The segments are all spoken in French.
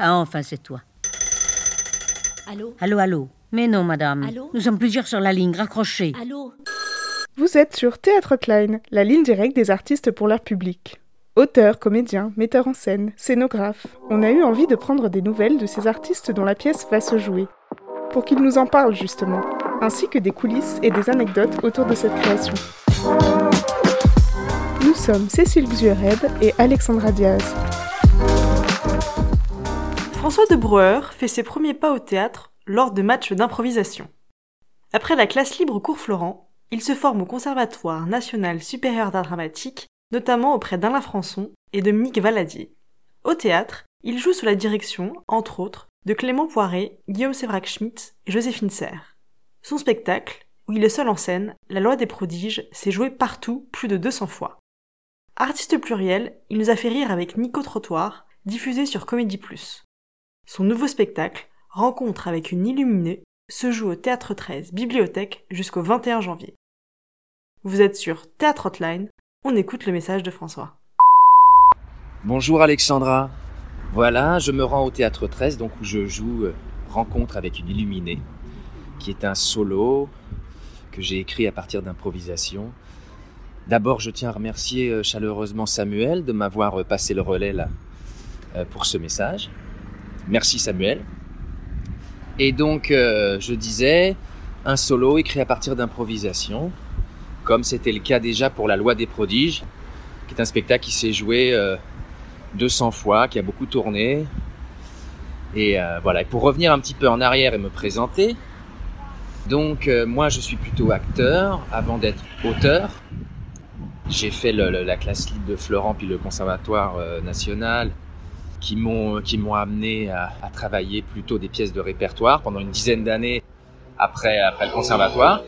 Ah, enfin, c'est toi. Allô ? Allô, allô. Mais non, madame. Allô ? Nous sommes plusieurs sur la ligne, raccrochés. Allô ? Vous êtes sur Théâtre Hotline, la ligne directe des artistes pour leur public. Auteurs, comédiens, metteurs en scène, scénographes, on a eu envie de prendre des nouvelles de ces artistes dont la pièce va se jouer, pour qu'ils nous en parlent justement, ainsi que des coulisses et des anecdotes autour de cette création. Nous sommes Cécile Gzureb et Alexandra Diaz. François de Brauer fait ses premiers pas au théâtre lors de matchs d'improvisation. Après la classe libre au Cours Florent, il se forme au Conservatoire National Supérieur d'Art Dramatique, notamment auprès d'Alain Françon et Dominique Valadié. Au théâtre, il joue sous la direction, entre autres, de Clément Poirée, Guillaume Séverac-Schmitz et Joséphine Serre. Son spectacle, où il est seul en scène, La Loi des Prodiges, s'est joué partout plus de 200 fois. Artiste pluriel, il nous a fait rire avec Nico Trottoir, diffusé sur Comédie+. Son nouveau spectacle, Rencontre avec une illuminée, se joue au Théâtre 13 Bibliothèque jusqu'au 21 janvier. Vous êtes sur Théâtre Hotline. On écoute le message de François. Bonjour Alexandra. Voilà, je me rends au Théâtre 13, donc où je joue Rencontre avec une illuminée, qui est un solo que j'ai écrit à partir d'improvisation. D'abord, je tiens à remercier chaleureusement Samuel de m'avoir passé le relais là pour ce message. Merci Samuel. Et donc, je disais, un solo écrit à partir d'improvisation, comme c'était le cas déjà pour La Loi des Prodiges, qui est un spectacle qui s'est joué 200 fois, qui a beaucoup tourné. Et voilà. Et pour revenir un petit peu en arrière et me présenter, donc moi je suis plutôt acteur avant d'être auteur. J'ai fait la classe libre de Florent puis le Conservatoire national qui m'ont amené à travailler plutôt des pièces de répertoire pendant une dizaine d'années après le Conservatoire.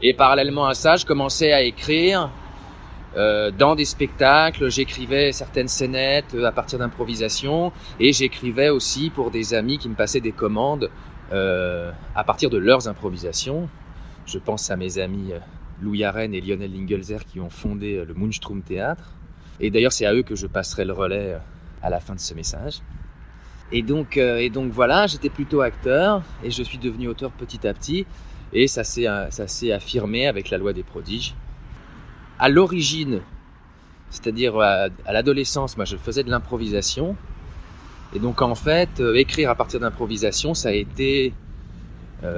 Et parallèlement à ça, je commençais à écrire dans des spectacles. J'écrivais certaines scénettes à partir d'improvisation et j'écrivais aussi pour des amis qui me passaient des commandes à partir de leurs improvisations. Je pense à mes amis Louis Arène et Lionel Lingelser qui ont fondé le Munchtrum théâtre. Et d'ailleurs, c'est à eux que je passerai le relais à la fin de ce message. Et donc voilà, j'étais plutôt acteur et je suis devenu auteur petit à petit. Et ça s'est affirmé avec La Loi des Prodiges. À l'origine, c'est-à-dire à l'adolescence, moi je faisais de l'improvisation. Et donc en fait, écrire à partir d'improvisation, ça a été,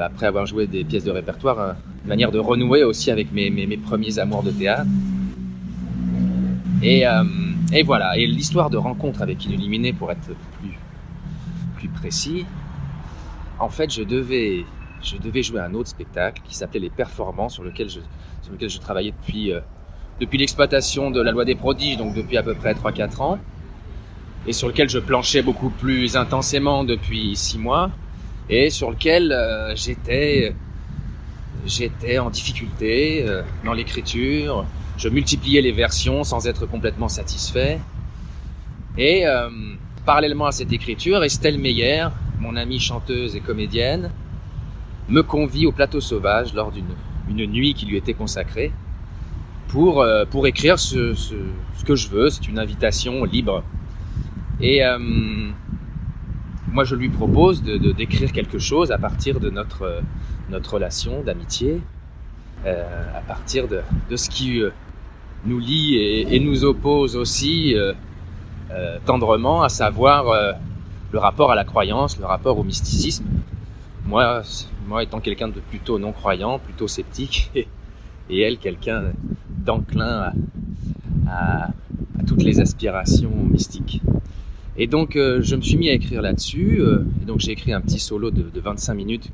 après avoir joué des pièces de répertoire, une manière de renouer aussi avec mes premiers amours de théâtre. Et voilà. Et l'histoire de Rencontre avec une illuminée, pour être plus précis, en fait je devais jouer à un autre spectacle qui s'appelait Les Performants, sur lequel je travaillais depuis l'exploitation de La Loi des Prodiges, donc depuis à peu près 3-4 ans, et sur lequel je planchais beaucoup plus intensément depuis 6 mois, et sur lequel j'étais en difficulté dans l'écriture. Je multipliais les versions sans être complètement satisfait. Et parallèlement à cette écriture, Estelle Meyer, mon amie chanteuse et comédienne, me convie au Plateau Sauvage lors d'une nuit qui lui était consacrée pour écrire ce que je veux. C'est une invitation libre. Et moi, je lui propose d'écrire quelque chose à partir de notre relation d'amitié, à partir de ce qui nous lie et nous oppose aussi tendrement, à savoir le rapport à la croyance, le rapport au mysticisme. Moi, étant quelqu'un de plutôt non-croyant, plutôt sceptique, et elle, quelqu'un d'enclin à toutes les aspirations mystiques. Et donc, je me suis mis à écrire là-dessus. Et donc, j'ai écrit un petit solo de 25 minutes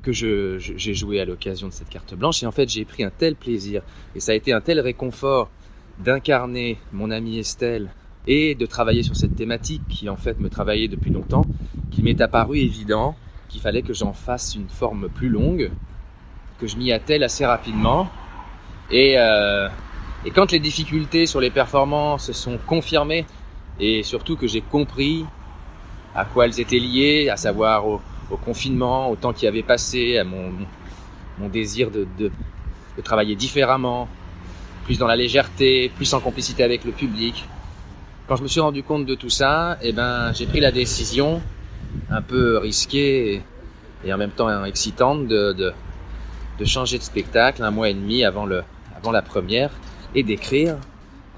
que j'ai joué à l'occasion de cette carte blanche. Et en fait, j'ai pris un tel plaisir, et ça a été un tel réconfort d'incarner mon amie Estelle et de travailler sur cette thématique qui, en fait, me travaillait depuis longtemps, qu'il m'est apparu évident qu'il fallait que j'en fasse une forme plus longue, que je m'y attelle assez rapidement. Et quand les difficultés sur Les Performances se sont confirmées, et surtout que j'ai compris à quoi elles étaient liées, à savoir au confinement, au temps qui avait passé, à mon désir de travailler différemment, plus dans la légèreté, plus en complicité avec le public, Quand je me suis rendu compte de tout ça, eh ben, j'ai pris la décision un peu risquée et en même temps excitante de changer de spectacle 1 mois et demi avant la première et d'écrire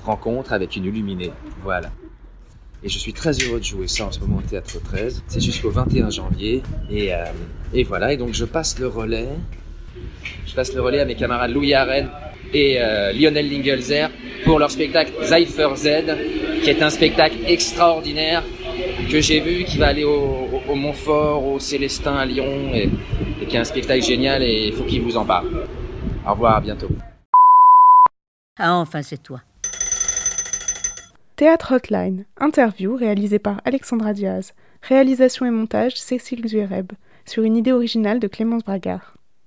Rencontre avec une illuminée. Voilà. Et je suis très heureux de jouer ça en ce moment au Théâtre 13. C'est jusqu'au 21 janvier. Et voilà. Et donc je passe le relais. Je passe le relais à mes camarades Louis Arène et Lionel Lingelser pour leur spectacle Zypher Z, qui est un spectacle extraordinaire que j'ai vu, qui va aller au Montfort, au Célestin à Lyon, et qui est un spectacle génial et il faut qu'ils vous en parlent. Au revoir, à bientôt. Ah, enfin, c'est toi. Théâtre Hotline, interview réalisée par Alexandra Diaz. Réalisation et montage, Cécile Gzureb, sur une idée originale de Clémence Bragard.